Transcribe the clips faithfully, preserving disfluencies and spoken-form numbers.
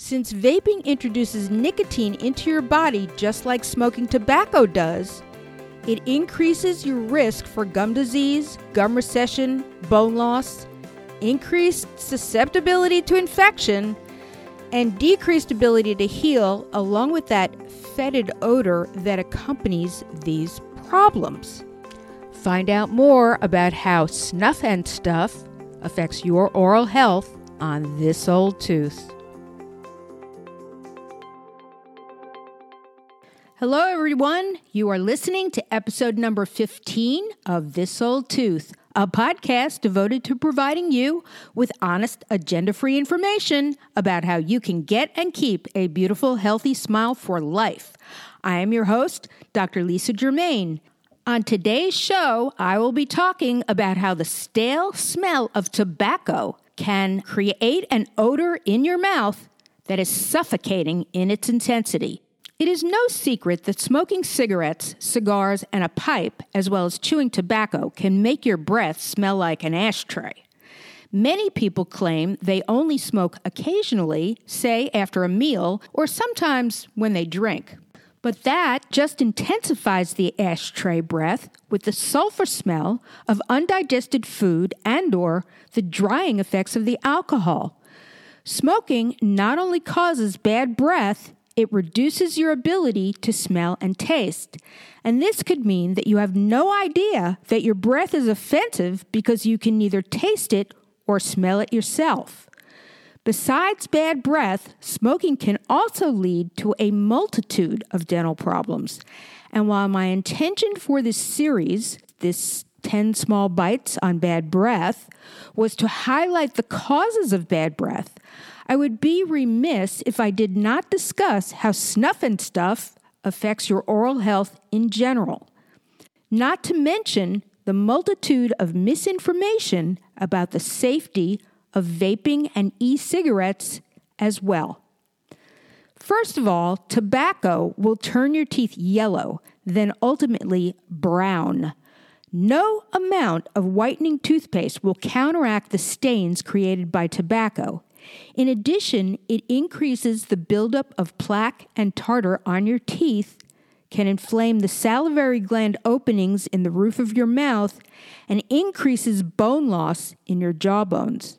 Since vaping introduces nicotine into your body just like smoking tobacco does, it increases your risk for gum disease, gum recession, bone loss, increased susceptibility to infection, and decreased ability to heal, along with that fetid odor that accompanies these problems. Find out more about how Snuff 'n Stuff affects your oral health on This Old Tooth. Hello, everyone. You are listening to episode number fifteen of This Old Tooth, a podcast devoted to providing you with honest, agenda-free information about how you can get and keep a beautiful, healthy smile for life. I am your host, Doctor Lisa Germain. On today's show, I will be talking about how the stale smell of tobacco can create an odor in your mouth that is suffocating in its intensity. It is no secret that smoking cigarettes, cigars, and a pipe, as well as chewing tobacco, can make your breath smell like an ashtray. Many people claim they only smoke occasionally, say after a meal, or sometimes when they drink. But that just intensifies the ashtray breath with the sulfur smell of undigested food and/or the drying effects of the alcohol. Smoking not only causes bad breath, it reduces your ability to smell and taste. And this could mean that you have no idea that your breath is offensive because you can neither taste it or smell it yourself. Besides bad breath, smoking can also lead to a multitude of dental problems. And while my intention for this series, this ten small bites on bad breath, was to highlight the causes of bad breath, I would be remiss if I did not discuss how Snuff 'n Stuff affects your oral health in general, not to mention the multitude of misinformation about the safety of vaping and e-cigarettes as well. First of all, tobacco will turn your teeth yellow, then ultimately brown. No amount of whitening toothpaste will counteract the stains created by tobacco. In addition, it increases the buildup of plaque and tartar on your teeth, can inflame the salivary gland openings in the roof of your mouth, and increases bone loss in your jawbones.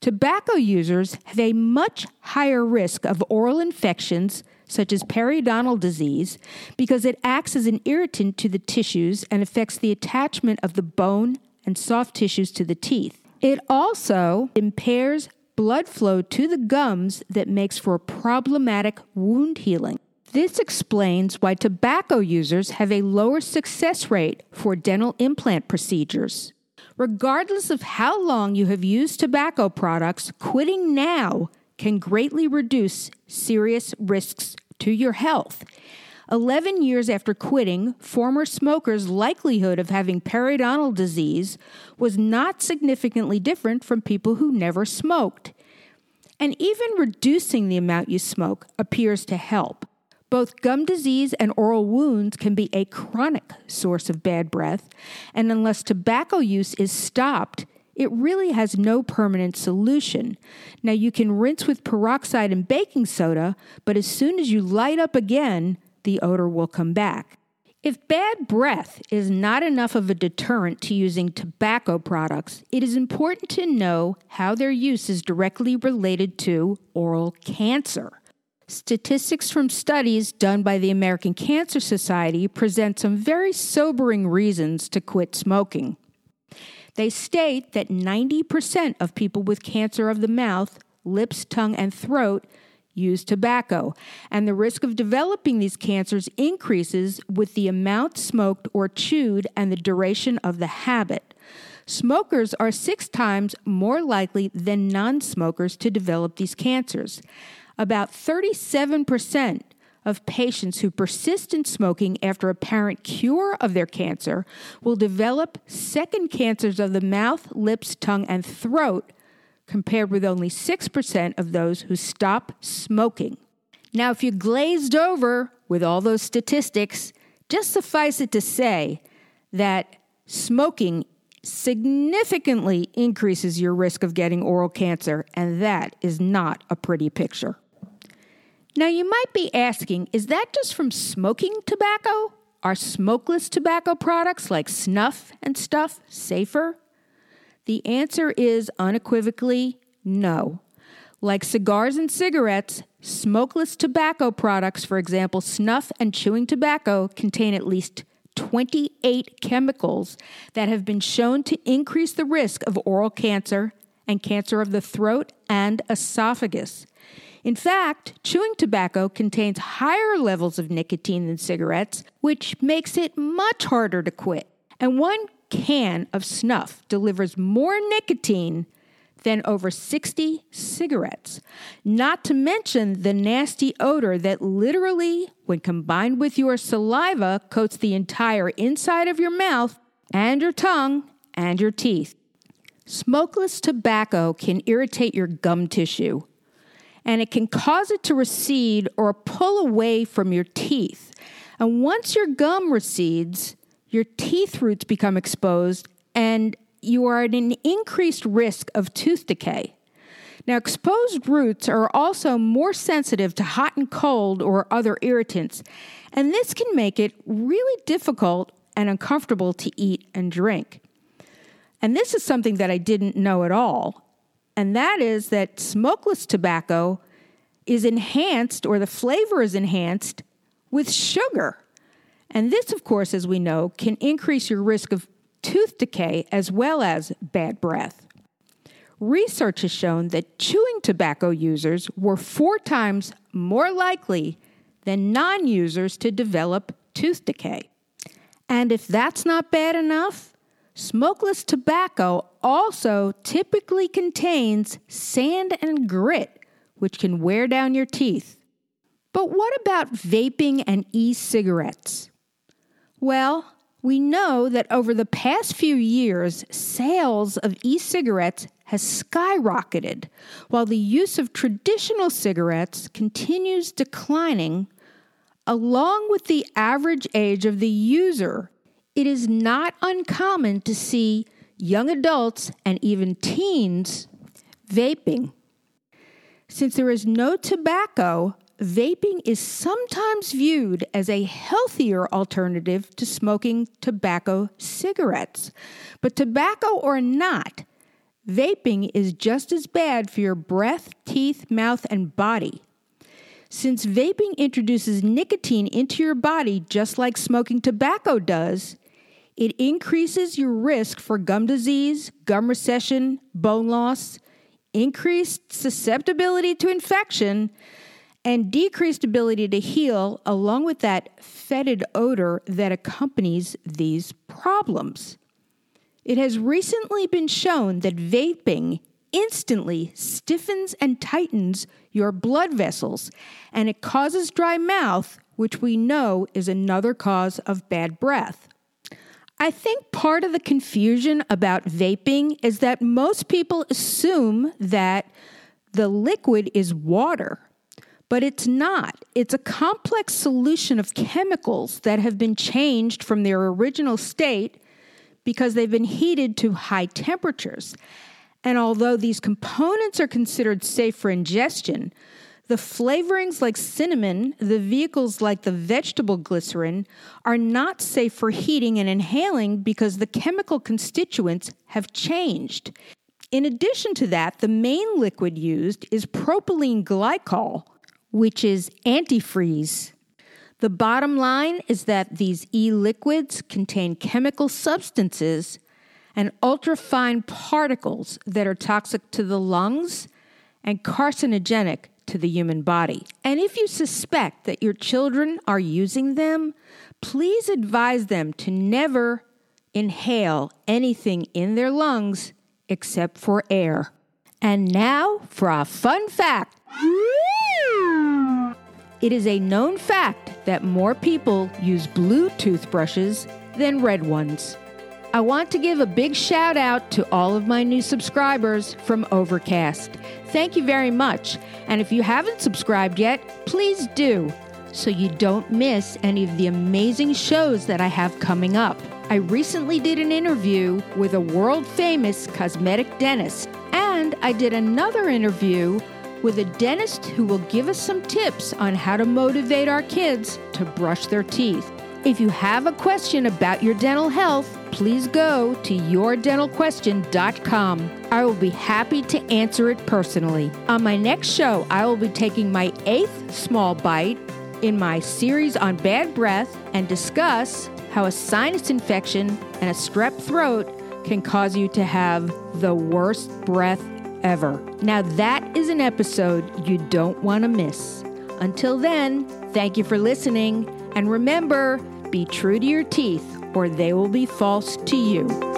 Tobacco users have a much higher risk of oral infections, such as periodontal disease, because it acts as an irritant to the tissues and affects the attachment of the bone and soft tissues to the teeth. It also impairs blood flow to the gums that makes for problematic wound healing. This explains why tobacco users have a lower success rate for dental implant procedures. Regardless of how long you have used tobacco products, quitting now can greatly reduce serious risks to your health. Eleven years after quitting, former smokers' likelihood of having periodontal disease was not significantly different from people who never smoked. And even reducing the amount you smoke appears to help. Both gum disease and oral wounds can be a chronic source of bad breath, and unless tobacco use is stopped, it really has no permanent solution. Now, you can rinse with peroxide and baking soda, but as soon as you light up again, the odor will come back. If bad breath is not enough of a deterrent to using tobacco products, it is important to know how their use is directly related to oral cancer. Statistics from studies done by the American Cancer Society present some very sobering reasons to quit smoking. They state that ninety percent of people with cancer of the mouth, lips, tongue, and throat use tobacco, and the risk of developing these cancers increases with the amount smoked or chewed and the duration of the habit. Smokers are six times more likely than non-smokers to develop these cancers. About thirty-seven percent of patients who persist in smoking after apparent cure of their cancer will develop second cancers of the mouth, lips, tongue, and throat, compared with only six percent of those who stop smoking. Now, if you glazed over with all those statistics, just suffice it to say that smoking significantly increases your risk of getting oral cancer, and that is not a pretty picture. Now, you might be asking, is that just from smoking tobacco? Are smokeless tobacco products like Snuff 'n Stuff safer? The answer is unequivocally no. Like cigars and cigarettes, smokeless tobacco products, for example, snuff and chewing tobacco, contain at least twenty-eight chemicals that have been shown to increase the risk of oral cancer and cancer of the throat and esophagus. In fact, chewing tobacco contains higher levels of nicotine than cigarettes, which makes it much harder to quit. And one can of snuff delivers more nicotine than over sixty cigarettes, not to mention the nasty odor that literally, when combined with your saliva, coats the entire inside of your mouth and your tongue and your teeth. Smokeless tobacco can irritate your gum tissue, and it can cause it to recede or pull away from your teeth. And once your gum recedes, your teeth roots become exposed, and you are at an increased risk of tooth decay. Now, exposed roots are also more sensitive to hot and cold or other irritants, and this can make it really difficult and uncomfortable to eat and drink. And this is something that I didn't know at all, and that is that smokeless tobacco is enhanced, or the flavor is enhanced, with sugar. And this, of course, as we know, can increase your risk of tooth decay, as well as bad breath. Research has shown that chewing tobacco users were four times more likely than non-users to develop tooth decay. And if that's not bad enough, smokeless tobacco also typically contains sand and grit, which can wear down your teeth. But what about vaping and e-cigarettes? Well, we know that over the past few years, sales of e-cigarettes has skyrocketed, while the use of traditional cigarettes continues declining, along with the average age of the user. It is not uncommon to see young adults and even teens vaping. Since there is no tobacco, vaping is sometimes viewed as a healthier alternative to smoking tobacco cigarettes. But tobacco or not, vaping is just as bad for your breath, teeth, mouth, and body. Since vaping introduces nicotine into your body just like smoking tobacco does, it increases your risk for gum disease, gum recession, bone loss, increased susceptibility to infection, and decreased ability to heal, along with that fetid odor that accompanies these problems. It has recently been shown that vaping instantly stiffens and tightens your blood vessels, and it causes dry mouth, which we know is another cause of bad breath. I think part of the confusion about vaping is that most people assume that the liquid is water. But it's not. It's a complex solution of chemicals that have been changed from their original state because they've been heated to high temperatures. And although these components are considered safe for ingestion, the flavorings like cinnamon, the vehicles like the vegetable glycerin, are not safe for heating and inhaling because the chemical constituents have changed. In addition to that, the main liquid used is propylene glycol, which is antifreeze. The bottom line is that these e-liquids contain chemical substances and ultrafine particles that are toxic to the lungs and carcinogenic to the human body. And if you suspect that your children are using them, please advise them to never inhale anything in their lungs except for air. And now for a fun fact. It is a known fact that more people use blue toothbrushes than red ones. I want to give a big shout out to all of my new subscribers from Overcast. Thank you very much. And if you haven't subscribed yet, please do, so you don't miss any of the amazing shows that I have coming up. I recently did an interview with a world-famous cosmetic dentist, and I did another interview with a dentist who will give us some tips on how to motivate our kids to brush their teeth. If you have a question about your dental health, please go to your dental question dot com. I will be happy to answer it personally. On my next show, I will be taking my eighth small bite in my series on bad breath and discuss how a sinus infection and a strep throat can cause you to have the worst breath ever. Now that is an episode you don't want to miss. Until then, thank you for listening, and remember, be true to your teeth or they will be false to you.